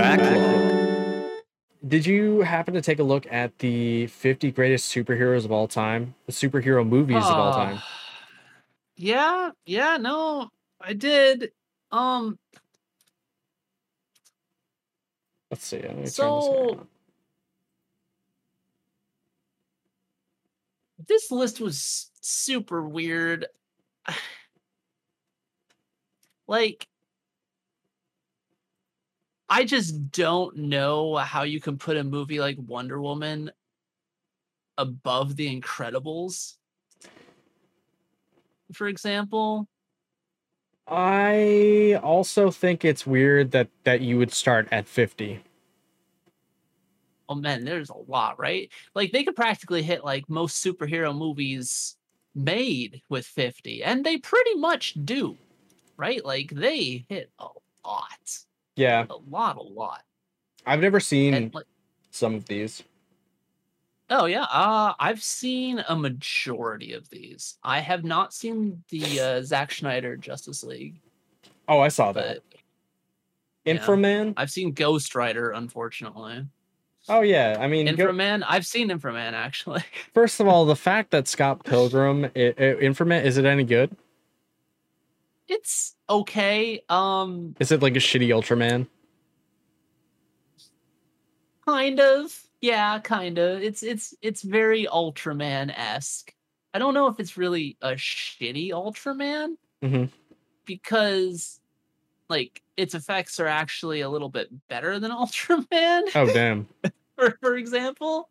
Backlog. Did you happen to take a look at the 50 greatest superheroes of all time? The superhero movies of all time? Yeah, no, I did. Let's see. Let me turn this guy on. This list was super weird. Like, I just don't know how you can put a movie like Wonder Woman above The Incredibles, for example. I also think it's weird that you would start at 50. Oh man, there's a lot, right? Like, they could practically hit like most superhero movies made with 50, and they pretty much do, right? Like, they hit a lot. Yeah. A lot. I've never seen some of these. Oh, yeah. I've seen a majority of these. I have not seen the Zack Snyder Justice League. Oh, I saw that. Inframan? Yeah. I've seen Ghost Rider, unfortunately. Oh, yeah. I mean... Inframan? I've seen Inframan, actually. First of all, the fact that Scott Pilgrim... Inframan, is it any good? It's okay. Is it like a shitty Ultraman? Kind of. Yeah, kind of. It's very Ultraman-esque. I don't know if it's really a shitty Ultraman, because like its effects are actually a little bit better than Ultraman. Oh damn. for example.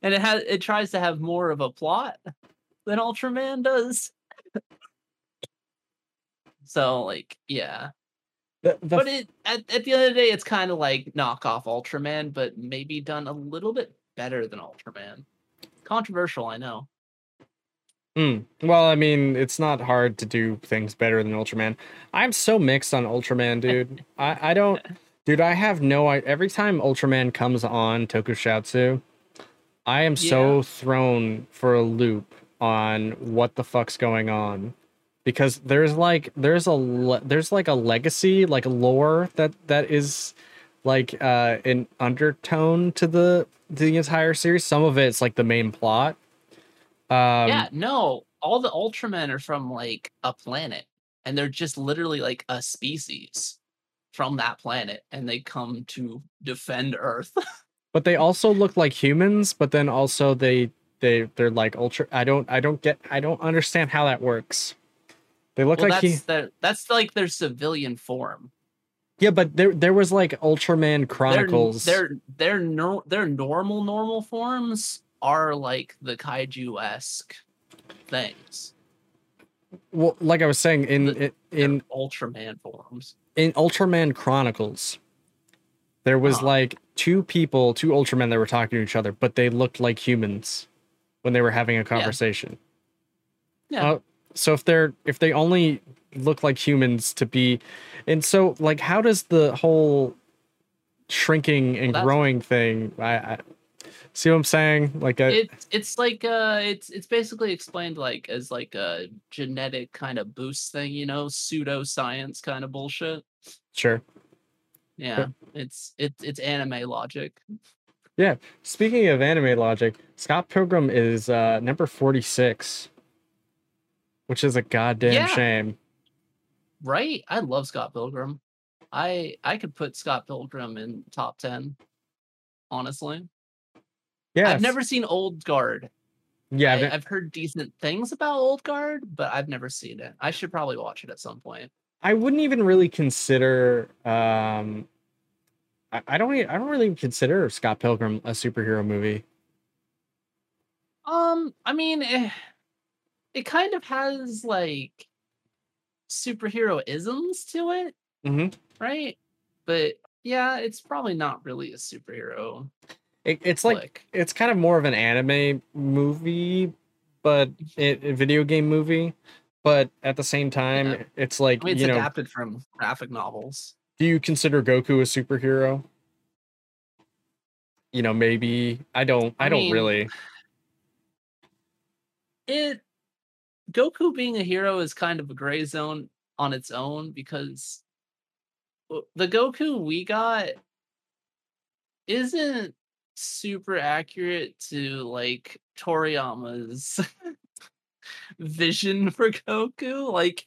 And it tries to have more of a plot than Ultraman does. So like, yeah. But at the end of the day, it's kind of like knockoff Ultraman, but maybe done a little bit better than Ultraman. Controversial, I know. Well, I mean, it's not hard to do things better than Ultraman. I'm so mixed on Ultraman, dude. I don't... Dude, I have no... Every time Ultraman comes on Tokushatsu, I am so thrown for a loop on what the fuck's going on. Because there's like a legacy, like a lore that is like an undertone to the entire series. Some of it's like the main plot. Yeah, no, all the Ultramen are from like a planet, and they're just literally like a species from that planet, and they come to defend Earth. But they also look like humans, but then also they're like ultra. I don't understand how that works. They look like that's like their civilian form. Yeah, but there was like Ultraman Chronicles. Their normal forms are like the kaiju-esque things. Well, like I was saying, in Ultraman forms. In Ultraman Chronicles, there was like two Ultramen that were talking to each other, but they looked like humans when they were having a conversation. Yeah. So if they only look like humans to be, and so like how does the whole shrinking and growing thing? I see what I'm saying. Like it's like it's basically explained like as like a genetic kind of boost thing, you know, pseudoscience kind of bullshit. Sure. Yeah, sure. It's anime logic. Yeah. Speaking of anime logic, Scott Pilgrim is number 46. Which is a goddamn shame. Right? I love Scott Pilgrim. I could put Scott Pilgrim in top 10, honestly. Yeah. I've never seen Old Guard. Yeah. I've heard decent things about Old Guard, but I've never seen it. I should probably watch it at some point. I wouldn't even really consider I don't really consider Scott Pilgrim a superhero movie. I mean, it kind of has like superhero isms to it, right? But yeah, it's probably not really a superhero. It's flick. Like it's kind of more of an anime movie, but a video game movie. But at the same time, it's like it's adapted from graphic novels. Do you consider Goku a superhero? You know, maybe I don't really. Goku being a hero is kind of a gray zone on its own because the Goku we got isn't super accurate to like Toriyama's vision for Goku. Like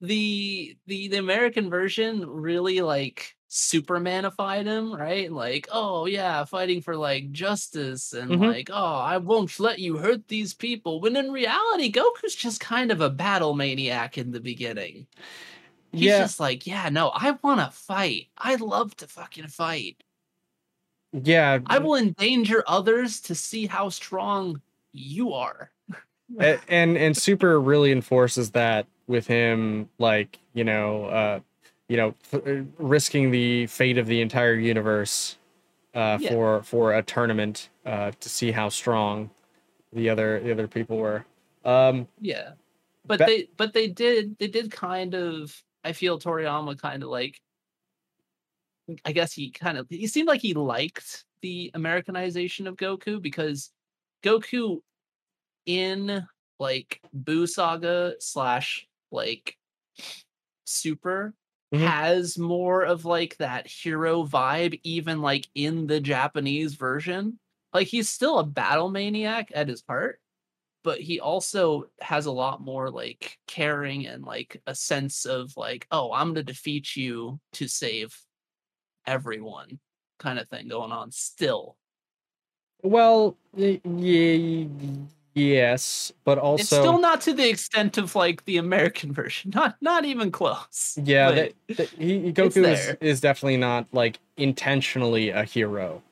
the American version really like Supermanified him, right? Like, oh yeah, fighting for like justice and like, oh, I won't let you hurt these people. When in reality, Goku's just kind of a battle maniac in the beginning. He's just like, yeah, no, I want to fight. I love to fucking fight. Yeah, I will endanger others to see how strong you are. and Super really enforces that with him, like, you know, risking the fate of the entire universe for a tournament to see how strong the other people were. But they did kind of, I feel Toriyama kind of like, I guess he seemed like he liked the Americanization of Goku, because Goku in like Buu Saga / like Super has more of like that hero vibe, even like in the Japanese version. Like he's still a battle maniac at his heart, but he also has a lot more like caring and like a sense of like, oh, I'm gonna defeat you to save everyone kind of thing going on still. Well, yes, but also it's still not to the extent of like the American version. Not even close. Yeah, Goku is definitely not like intentionally a hero.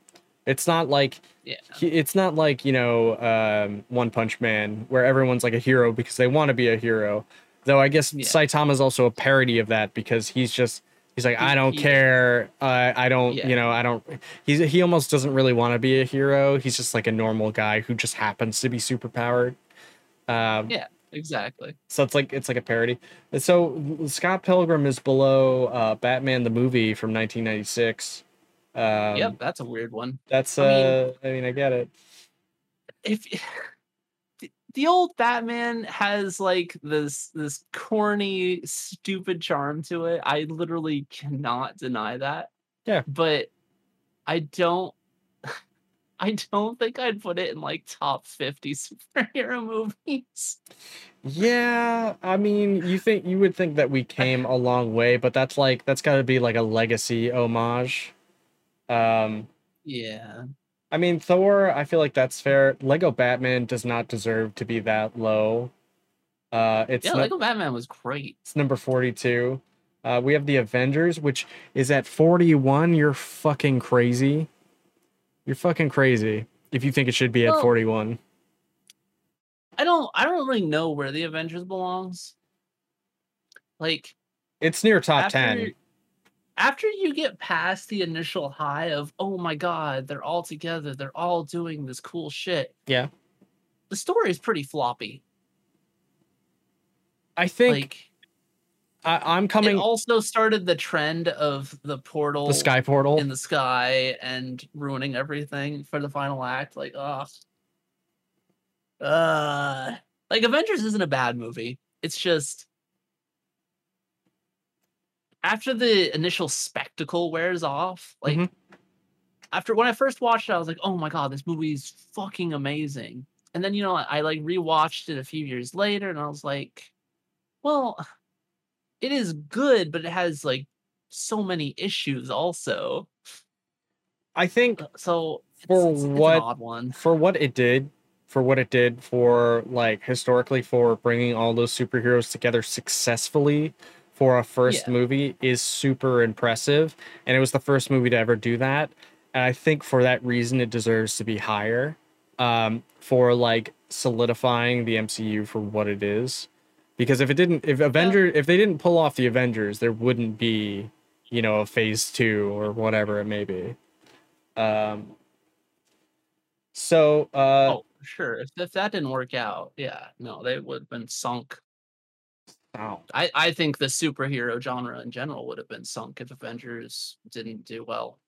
It's not like it's not like, you know, One Punch Man, where everyone's like a hero because they want to be a hero. Though I guess Saitama's also a parody of that, because he's like, I don't care. I don't, you know, I don't. He almost doesn't really want to be a hero. He's just like a normal guy who just happens to be superpowered. Yeah, exactly. So it's like a parody. And so Scott Pilgrim is below Batman the movie from 1996. Yep, that's a weird one. That's I mean, I get it. If the old Batman has like this corny, stupid charm to it. I literally cannot deny that. Yeah. But I don't think I'd put it in like top 50 superhero movies. Yeah, I mean, you would think that we came a long way, but that's got to be like a legacy homage. Yeah. I mean, Thor, I feel like that's fair. Lego Batman does not deserve to be that low. Lego Batman was great. It's number 42. We have the Avengers, which is at 41. You're fucking crazy. You're fucking crazy if you think it should be at 41. I don't really know where the Avengers belongs. Like, it's near top 10. After you get past the initial high of, oh my god, they're all together, they're all doing this cool shit. Yeah. The story is pretty floppy. I think like, I'm coming. It also started the trend of the portal. The sky portal. In the sky and ruining everything for the final act. Like, like Avengers isn't a bad movie. It's just, after the initial spectacle wears off, like when I first watched it, I was like, oh my god, this movie is fucking amazing. And then, you know, I like rewatched it a few years later and I was like, well, it is good, but it has like so many issues also. I think so. It's an odd one. For what it did for like historically for bringing all those superheroes together successfully for a first movie is super impressive, and it was the first movie to ever do that, and I think for that reason it deserves to be higher, for like solidifying the MCU for what it is, because if they didn't pull off the Avengers, there wouldn't be, you know, a phase 2 or whatever it may be. Oh, sure, if that didn't work out, they would have been sunk. Oh. I think the superhero genre in general would have been sunk if Avengers didn't do well.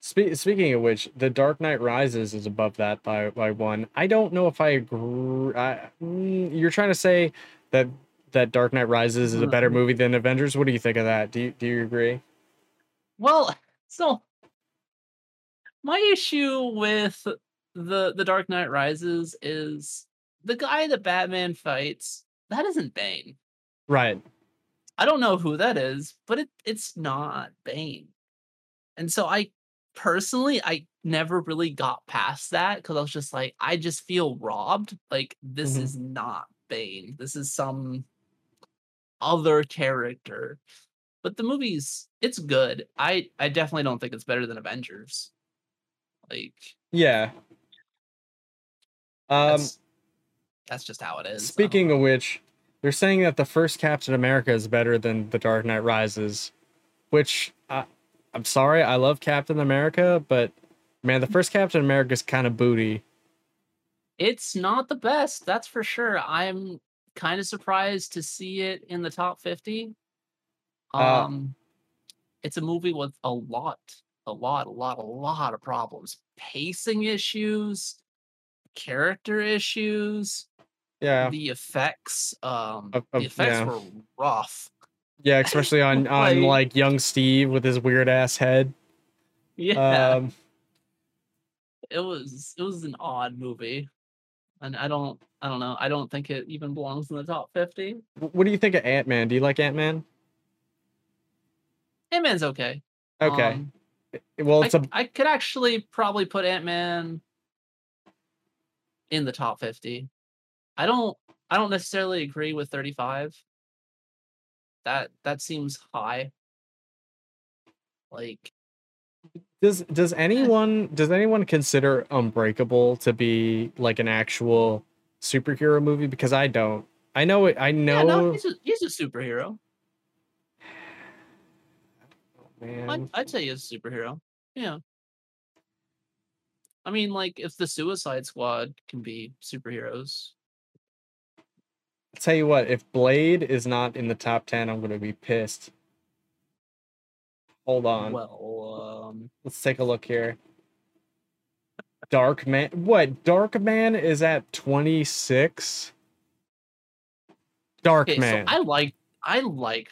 Speaking of which, the Dark Knight Rises is above that by one. I don't know if I agree. You're trying to say that Dark Knight Rises is a better movie than Avengers? What do you think of that? Do you agree? Well, so my issue with the Dark Knight Rises is the guy that Batman fights, that isn't Bane. Right. I don't know who that is, but it's not Bane. And so I personally, I never really got past that because I was just like, I just feel robbed. Like, this is not Bane. This is some other character. But the movie's, it's good. I definitely don't think it's better than Avengers. Like, yeah. That's just how it is. Speaking of which, they're saying that the first Captain America is better than The Dark Knight Rises, which I'm sorry, I love Captain America, but man, the first Captain America is kind of booty. It's not the best, that's for sure. I'm kind of surprised to see it in the top 50. It's a movie with a lot of problems. Pacing issues, character issues. Yeah. The effects, yeah, were rough. Yeah, especially on, on like young Steve with his weird ass head. Yeah. It was an odd movie. And I don't know. I don't think it even belongs in the top 50. What do you think of Ant-Man? Do you like Ant-Man? Ant-Man's okay. Okay. Well, I could actually probably put Ant-Man in the top 50. I don't necessarily agree with 35. That seems high. Like, does anyone consider Unbreakable to be like an actual superhero movie? Because I don't. I know it. I know. Yeah, no, he's a superhero. Man. I'd say he's a superhero. Yeah. I mean, like, if the Suicide Squad can be superheroes. I'll tell you what, if Blade is not in the top 10, I'm going to be pissed. Hold on. Well, let's take a look here. Darkman. What? Darkman is at 26? Darkman. Okay, so I like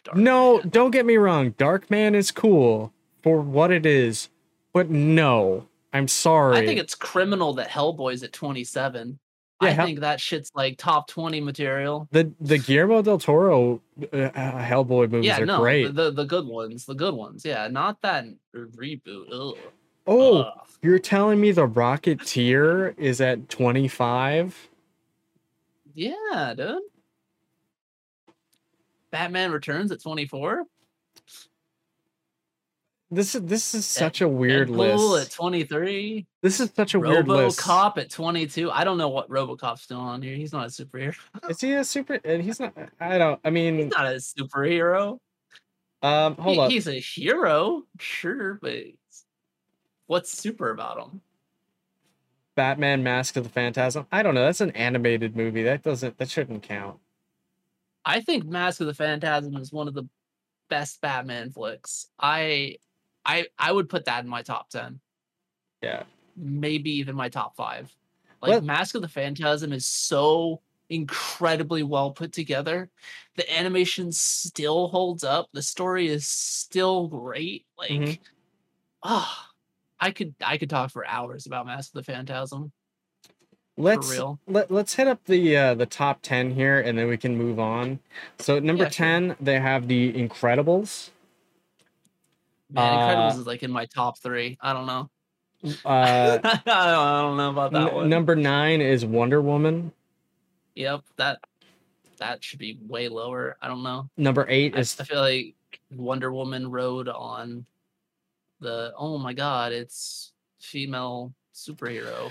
Darkman. No, don't get me wrong. Darkman is cool for what it is, but no, I'm sorry. I think it's criminal that Hellboy's at 27. Yeah, I think that shit's like top 20 material. The Guillermo del Toro Hellboy movies are great. The good ones, yeah, not that reboot. Ugh. Oh, you're telling me the Rocketeer is at 25? Yeah, dude. Batman Returns at 24. This is such a weird Deadpool list. At 23. This is such a weird list. RoboCop at 22. I don't know what RoboCop's doing on here. He's not a superhero. Is he a super? He's not. I don't. I mean, he's not a superhero. Hold on. He's a hero, sure, but what's super about him? Batman Mask of the Phantasm. I don't know. That's an animated movie. That shouldn't count. I think Mask of the Phantasm is one of the best Batman flicks. I would put that in my top 10. Yeah. Maybe even my top 5. Like, what? Mask of the Phantasm is so incredibly well put together. The animation still holds up. The story is still great. Like, I could talk for hours about Mask of the Phantasm. Let's hit up the top 10 here, and then we can move on. So at number 10, they have the Incredibles. Man, Incredibles is like in my top 3. I don't know. I don't know about that one. Number 9 is Wonder Woman. Yep, that should be way lower. I don't know. Number 8 I feel like Wonder Woman rode on the it's female superhero.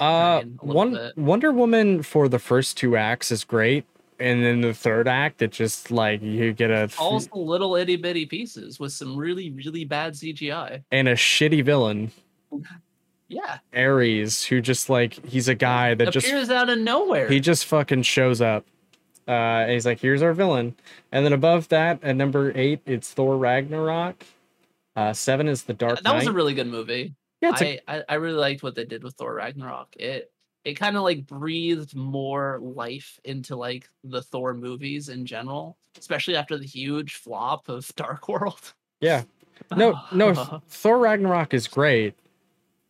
Wonder Woman for the first 2 acts is great, and then the 3rd act, it just like you get also little itty bitty pieces with some really, really bad CGI and a shitty villain. Yeah, Ares, who just like he's a guy that appears out of nowhere. He just fucking shows up. And he's like, here's our villain. And then above that, at number 8, it's Thor Ragnarok. 7 is the Dark Knight. That was a really good movie. Yeah, I really liked what they did with Thor Ragnarok. It kind of like breathed more life into like the Thor movies in general, especially after the huge flop of Dark World. Yeah, No, Thor Ragnarok is great,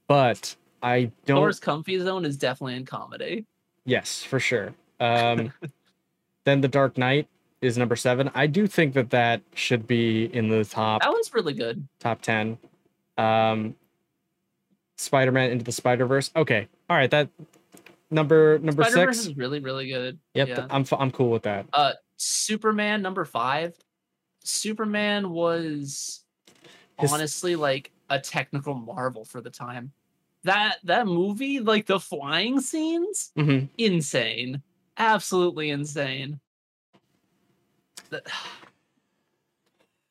but I don't... Thor's comfy zone is definitely in comedy. Yes, for sure. Then The Dark Knight is number 7. I do think that that should be in the top... That one's really good. Top 10. Spider-Man Into the Spider-Verse. Okay. All right, that... Number 6. Spider-Verse is really, really good. Yep, yeah. I'm cool with that. Superman, number 5. Superman was... honestly like a technical marvel for the time. That movie, like the flying scenes, insane, absolutely insane.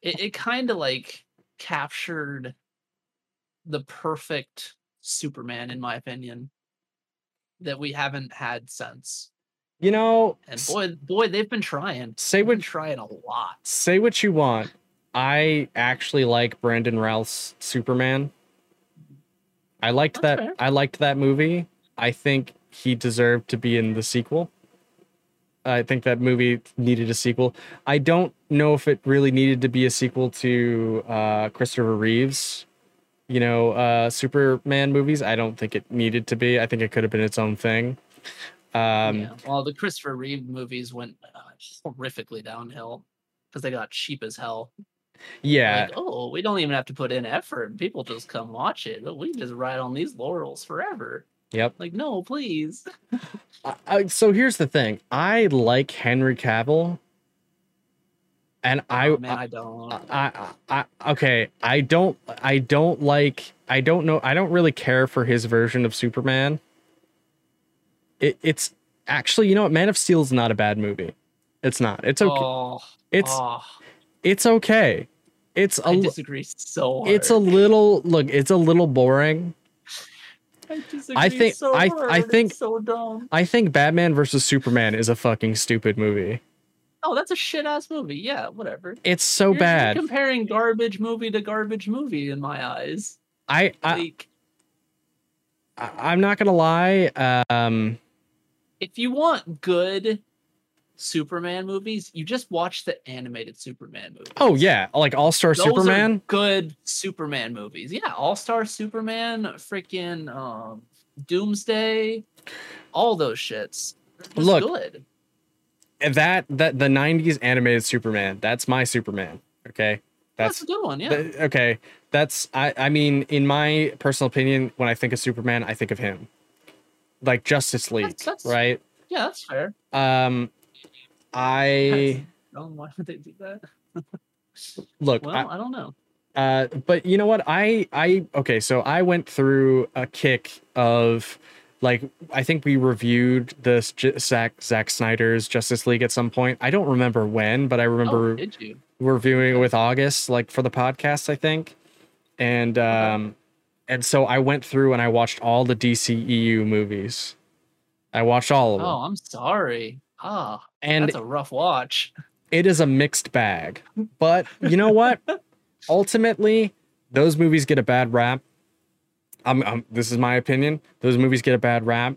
It kind of like captured the perfect Superman, in my opinion, that we haven't had since. You know, and boy, they've been trying. They've been trying a lot. Say what you want. I actually like Brandon Routh's Superman. I liked that. Fair. I liked that movie. I think he deserved to be in the sequel. I think that movie needed a sequel. I don't know if it really needed to be a sequel to Christopher Reeve's, Superman movies. I don't think it needed to be. I think it could have been its own thing. Well, the Christopher Reeve movies went horrifically downhill because they got cheap as hell. Yeah. Like, oh, we don't even have to put in effort. People just come watch it. We just ride on these laurels forever. Yep. Like, no, please. So here's the thing. I like Henry Cavill. And I don't really care for his version of Superman. It's actually, Man of Steel is not a bad movie. It's not. It's okay. It's okay. I disagree so hard. It's a little boring. I disagree so hard. It's so dumb. I think Batman versus Superman is a fucking stupid movie. Oh, that's a shit-ass movie. Yeah, whatever. It's so bad. You're comparing garbage movie to garbage movie in my eyes. I'm not gonna lie. If you want good Superman movies, you just watch the animated Superman movies. Oh yeah, like All-Star Superman. Are good Superman movies. Yeah, All-Star Superman, freaking Doomsday, all those shits. Look, good. That the 90s animated Superman, that's my Superman. Okay, that's a good one. Yeah. Okay, that's I mean, in my personal opinion, when I think of Superman, I think of him. Like Justice League, right? Yeah, that's fair. Why would they do that? Look, well, I don't know. But you know what? So I went through a kick of, like, I think we reviewed this Zack Snyder's Justice League at some point. I don't remember when, but I remember reviewing it with August, like for the podcast, I think. And so I went through and I watched all the DCEU movies. I watched all of them. Oh, I'm sorry. And that's a rough watch. It is a mixed bag, but you know what? Ultimately, those movies get a bad rap. This is my opinion. Those movies get a bad rap.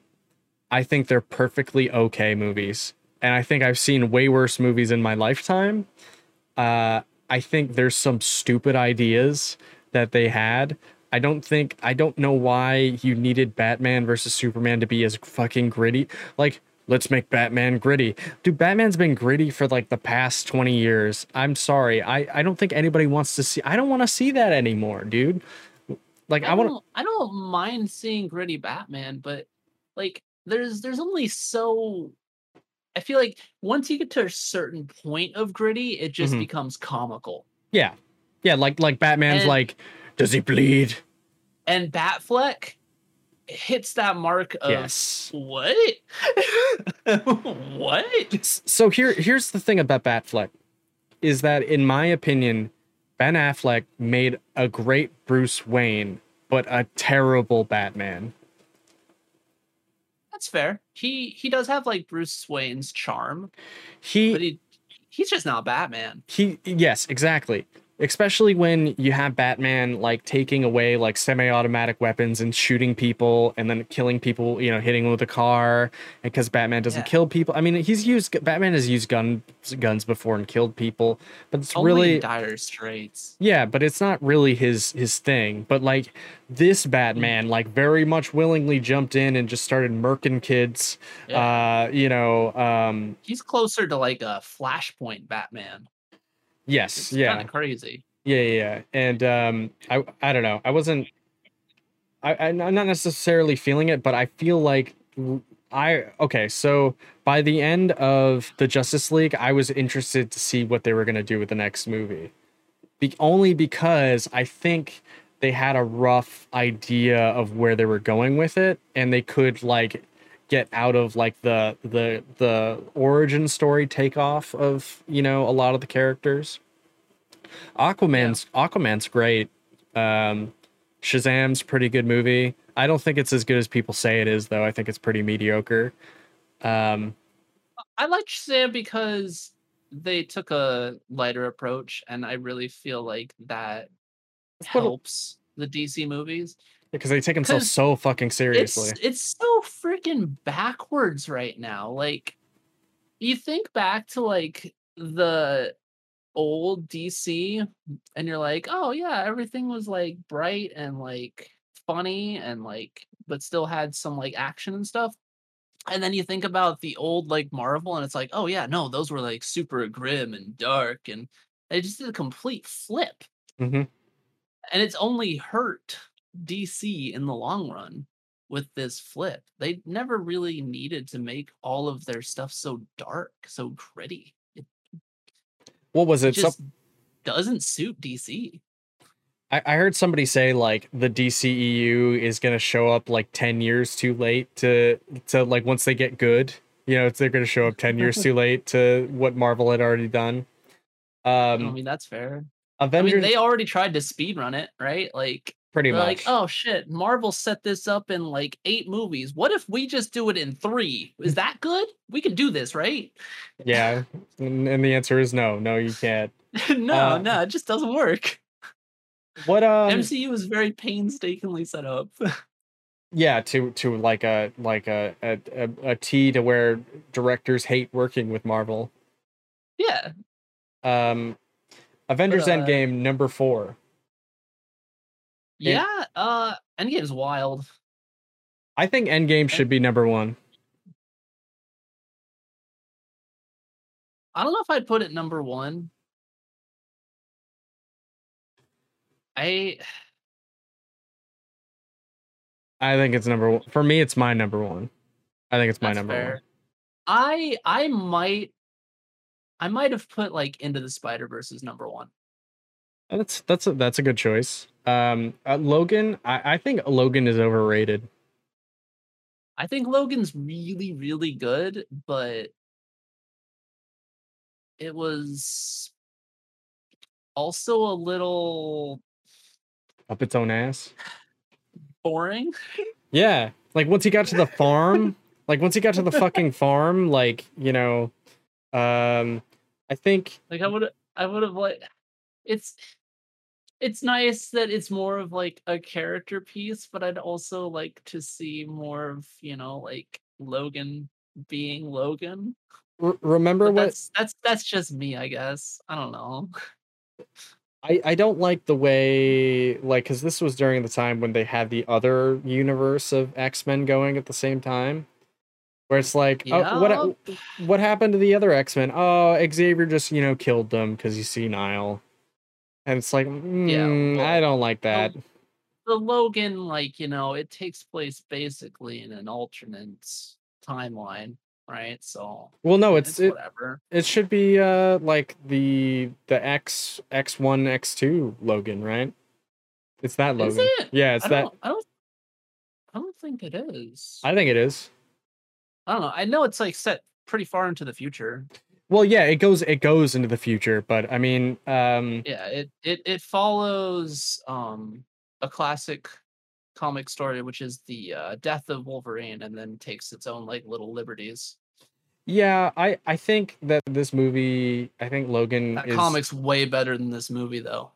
I think they're perfectly okay movies, and I think I've seen way worse movies in my lifetime. I think there's some stupid ideas that they had. I don't know why you needed Batman versus Superman to be as fucking gritty. Like, let's make Batman gritty. Dude, Batman's been gritty for like the past 20 years. I'm sorry. I don't think anybody wants to see... I don't want to see that anymore, dude. Like, I don't mind seeing gritty Batman, but like there's only so... I feel like once you get to a certain point of gritty, it just becomes comical. Yeah. Yeah, like Batman's like, does he bleed? And Batfleck hits that mark of what? What? So here's the thing about Batfleck is that, in my opinion, Ben Affleck made a great Bruce Wayne, but a terrible Batman. That's fair. He does have like Bruce Wayne's charm. But he's just not Batman. Yes, exactly. especially when you have Batman like taking away like semi-automatic weapons and shooting people and then killing people, you know, hitting them with a car, because Batman doesn't kill people. I mean, Batman has used guns before and killed people, but it's only really in dire straits. Yeah, but it's not really his thing. But like this Batman, like very much willingly jumped in and just started murking kids. Yeah. He's closer to like a Flashpoint Batman. Yes. It's kind of crazy. Yeah. And I don't know. I'm not necessarily feeling it, but I feel like so by the end of the Justice League, I was interested to see what they were going to do with the next movie. Only because I think they had a rough idea of where they were going with it, and they could like get out of like the origin story takeoff of, you know, a lot of the characters. Aquaman's great. Shazam's pretty good movie. I don't think it's as good as people say it is, though. I think it's pretty mediocre. I like Shazam because they took a lighter approach, and I really feel like that helps the DC movies. Because they take themselves so fucking seriously. It's so freaking backwards right now. Like, you think back to like the old DC and you're like, oh yeah, everything was like bright and like funny and like, but still had some like action and stuff. And then you think about the old like Marvel and it's like, oh yeah, no, those were like super grim and dark, and they just did a complete flip. Mm-hmm. And it's only hurt DC in the long run with this flip. They never really needed to make all of their stuff so dark, so gritty. What was it? It just doesn't suit DC. I heard somebody say like the DCEU is going to show up like 10 years too late to like once they get good, you know, they're going to show up 10 years too late to what Marvel had already done. I mean, that's fair. Avengers... I mean, they already tried to speedrun it, right? Like, pretty much. Like, oh shit, Marvel set this up in like 8 movies. What if we just do it in 3? Is that good? We can do this, right? Yeah. And the answer is no. No, you can't. No, it just doesn't work. What MCU is very painstakingly set up. Yeah, to like a T to where directors hate working with Marvel. Yeah. Avengers Endgame number 4. Yeah, Endgame is wild. I think Endgame should be number 1. I don't know if I'd put it number 1. I think it's number 1. For me, it's my number 1. I think it's my number 1. I might have put like Into the Spider-Verse as number 1. That's a good choice. Logan, I think Logan is overrated. I think Logan's really, really good, but it was also a little up its own ass. Boring. Yeah. Like once he got to the farm, like once he got to the fucking farm, like, you know, I think like I would have like it's nice that it's more of like a character piece, but I'd also like to see more of, you know, like Logan being Logan. Remember but what? That's just me, I guess. I don't know. I don't like the way, like, because this was during the time when they had the other universe of X-Men going at the same time, where it's like, oh, what happened to the other X-Men? Oh, Xavier just, you know, killed them because he's senile. And it's like, I don't like that. The Logan, like, you know, it takes place basically in an alternate timeline, right? So, well, no, it's whatever. It should be like the X1, X2 Logan, right? It's that Logan. Is it? Yeah, it's I don't think it is. I think it is. I don't know. I know it's like set pretty far into the future. Well, yeah, it goes into the future, but I mean, it follows a classic comic story, which is the death of Wolverine, and then takes its own like little liberties. Yeah, I think that this movie, I think Logan that is... comic's way better than this movie, though.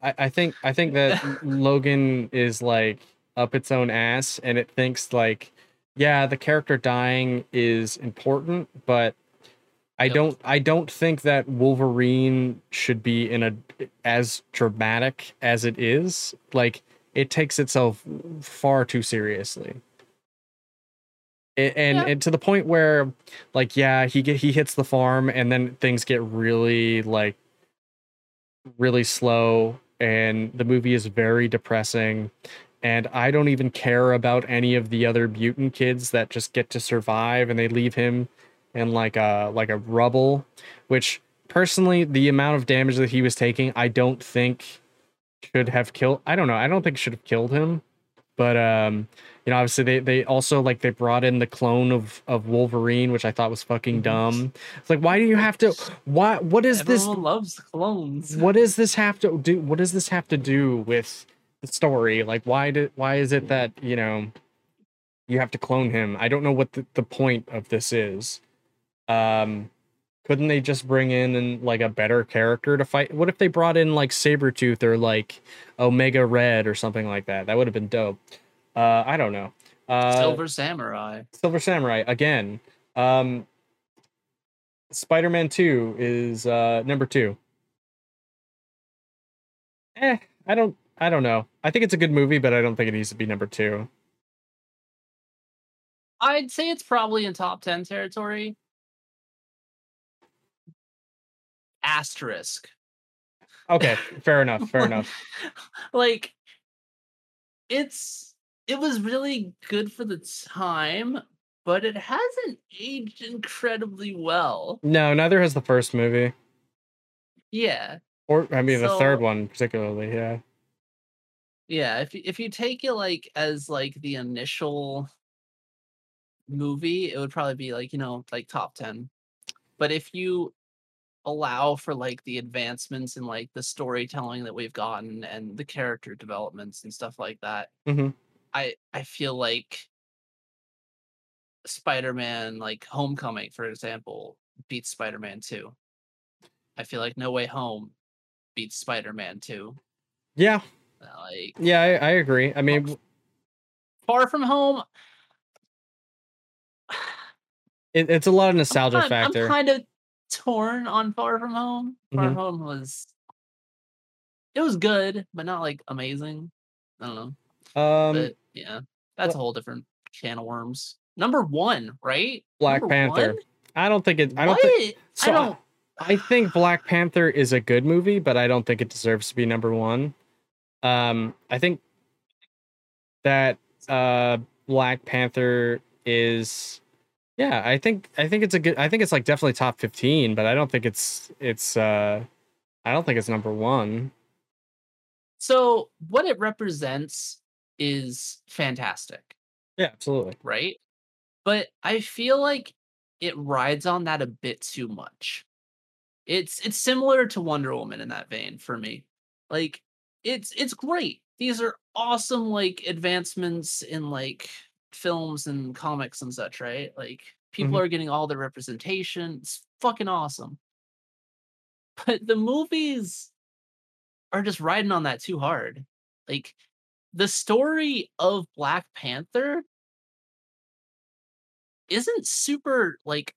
I think that Logan is like up its own ass, and it thinks like, yeah, the character dying is important, but I don't think that Wolverine should be in a as dramatic as it is. Like, it takes itself far too seriously. And to the point where, like, yeah, he hits the farm, and then things get really, like, really slow, and the movie is very depressing, and I don't even care about any of the other mutant kids that just get to survive, and they leave him in, like a rubble, which, personally, the amount of damage that he was taking, I don't think should have killed... I don't know, I don't think should have killed him. But, you know, obviously they also, like, they brought in the clone of Wolverine, which I thought was fucking dumb. It's like, why do you have to, why, what is this? Everyone loves clones. What does this have to do? What does this have to do with the story? Like, why is it that, you know, you have to clone him? I don't know what the point of this is. Couldn't they just bring in, like, a better character to fight? What if they brought in, like, Sabretooth or, like, Omega Red or something like that? That would have been dope. I don't know. Silver Samurai, again. Spider-Man 2 is number 2. I don't know. I think it's a good movie, but I don't think it needs to be number 2. I'd say it's probably in top 10 territory. Asterisk. Okay, fair enough. Like, it was really good for the time, but it hasn't aged incredibly well. No, neither has the first movie. Yeah. Or I mean, the third one particularly. Yeah. Yeah, if you take it like as like the initial movie, it would probably be like, you know, like top 10. But if you allow for like the advancements in like the storytelling that we've gotten and the character developments and stuff like that, mm-hmm. I feel like Spider-Man, like Homecoming, for example, beats Spider-Man 2. I feel like No Way Home beats Spider-Man 2. Yeah. Like, yeah, I agree. I mean, Far From Home, it's a lot of nostalgia factor. I'm kind of torn on Far From Home. Far From Home was good, but not like amazing. I don't know. But yeah, that's a whole different can of worms. Number 1, right? Black Panther. I don't think it. I think Black Panther is a good movie, but I don't think it deserves to be number 1. I think that Black Panther is. Yeah, I think it's a good. I think it's like definitely top 15, but I don't think I don't think it's number 1. So what it represents is fantastic. Yeah, absolutely. Right, but I feel like it rides on that a bit too much. It's similar to Wonder Woman in that vein for me. Like it's great. These are awesome like advancements in like films and comics and such, right? Like people are getting all the representation. It's fucking awesome. But the movies are just riding on that too hard. Like the story of Black Panther isn't super like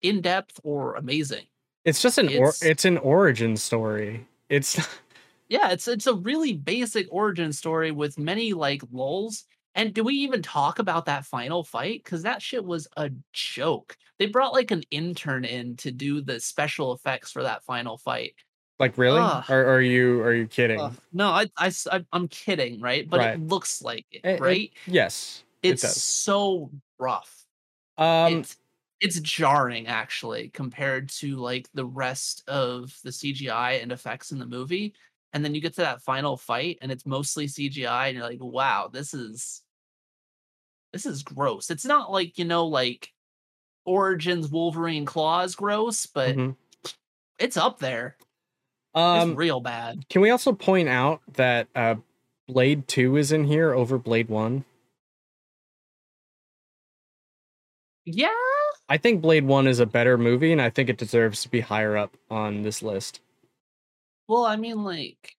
in depth or amazing. It's just it's an origin story. It's yeah, it's a really basic origin story with many like lulls. And do we even talk about that final fight? Because that shit was a joke. They brought like an intern in to do the special effects for that final fight. Like really? Are you kidding? No, I'm kidding, right? But It looks like it, right? Yes. It's so rough. It's jarring actually compared to like the rest of the CGI and effects in the movie. And then you get to that final fight and it's mostly CGI and you're like, wow, this is gross. It's not like, you know, like Origins Wolverine claws gross, but it's up there. It's real bad. Can we also point out that Blade 2 is in here over Blade 1? Yeah. I think Blade 1 is a better movie, and I think it deserves to be higher up on this list. Well, I mean, like...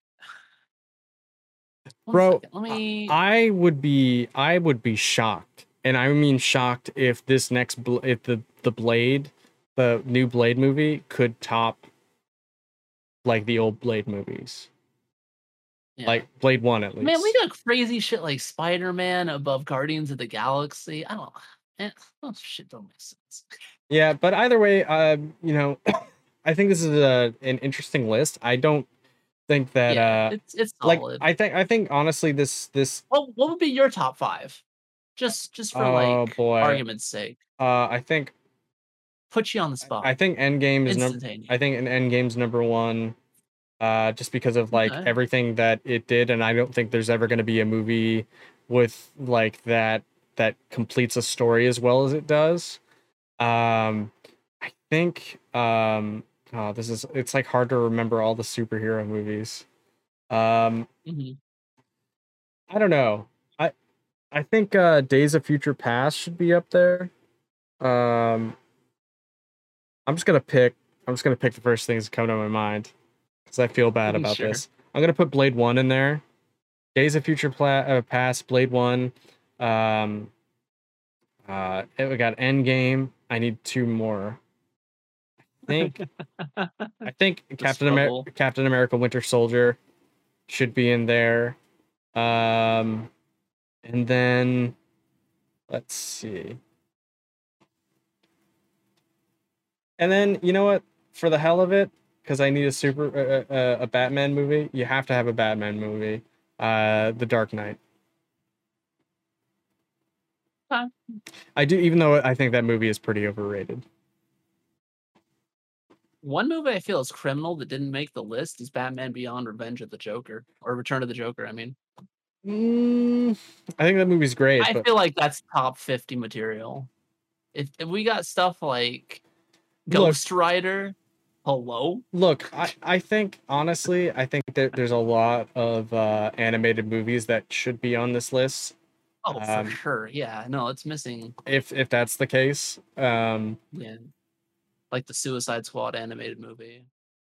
Bro, let me... I would be shocked, and I mean shocked, if this next... if the Blade, the new Blade movie, could top, like, the old Blade movies. Yeah. Like, Blade 1, at least. Man, we got crazy shit like Spider-Man above Guardians of the Galaxy. I don't... Oh, shit, don't make sense. Yeah, but either way, you know, I think this is an interesting list. I don't think that it's solid. Like, I think honestly this. Well, what would be your top five? Just for argument's sake. I think put you on the spot. I think Endgame is Endgame's number one. Just because of like everything that it did, and I don't think there's ever going to be a movie with like that completes a story as well as it does. I think it's like hard to remember all the superhero movies. I don't know. I think Days of Future Past should be up there. I'm just gonna pick the first things that come to my mind because I feel bad about this. I'm gonna put Blade 1 in there. Days of Future Past, Blade 1. We got Endgame. I need two more. I think Captain America Winter Soldier should be in there. And then let's see. And then you know what? For the hell of it, because I need a Batman movie. You have to have a Batman movie. The Dark Knight. I do, even though I think that movie is pretty overrated. One movie I feel is criminal that didn't make the list is Batman Beyond Revenge of the Joker, or Return of the Joker, I mean. I think that movie's great. I feel like that's top 50 material. If we got stuff like Ghost Rider, hello? Look, I think, honestly, I think that there's a lot of animated movies that should be on this list. Oh, for sure. Yeah, no, it's missing. If that's the case. Yeah. Like the Suicide Squad animated movie.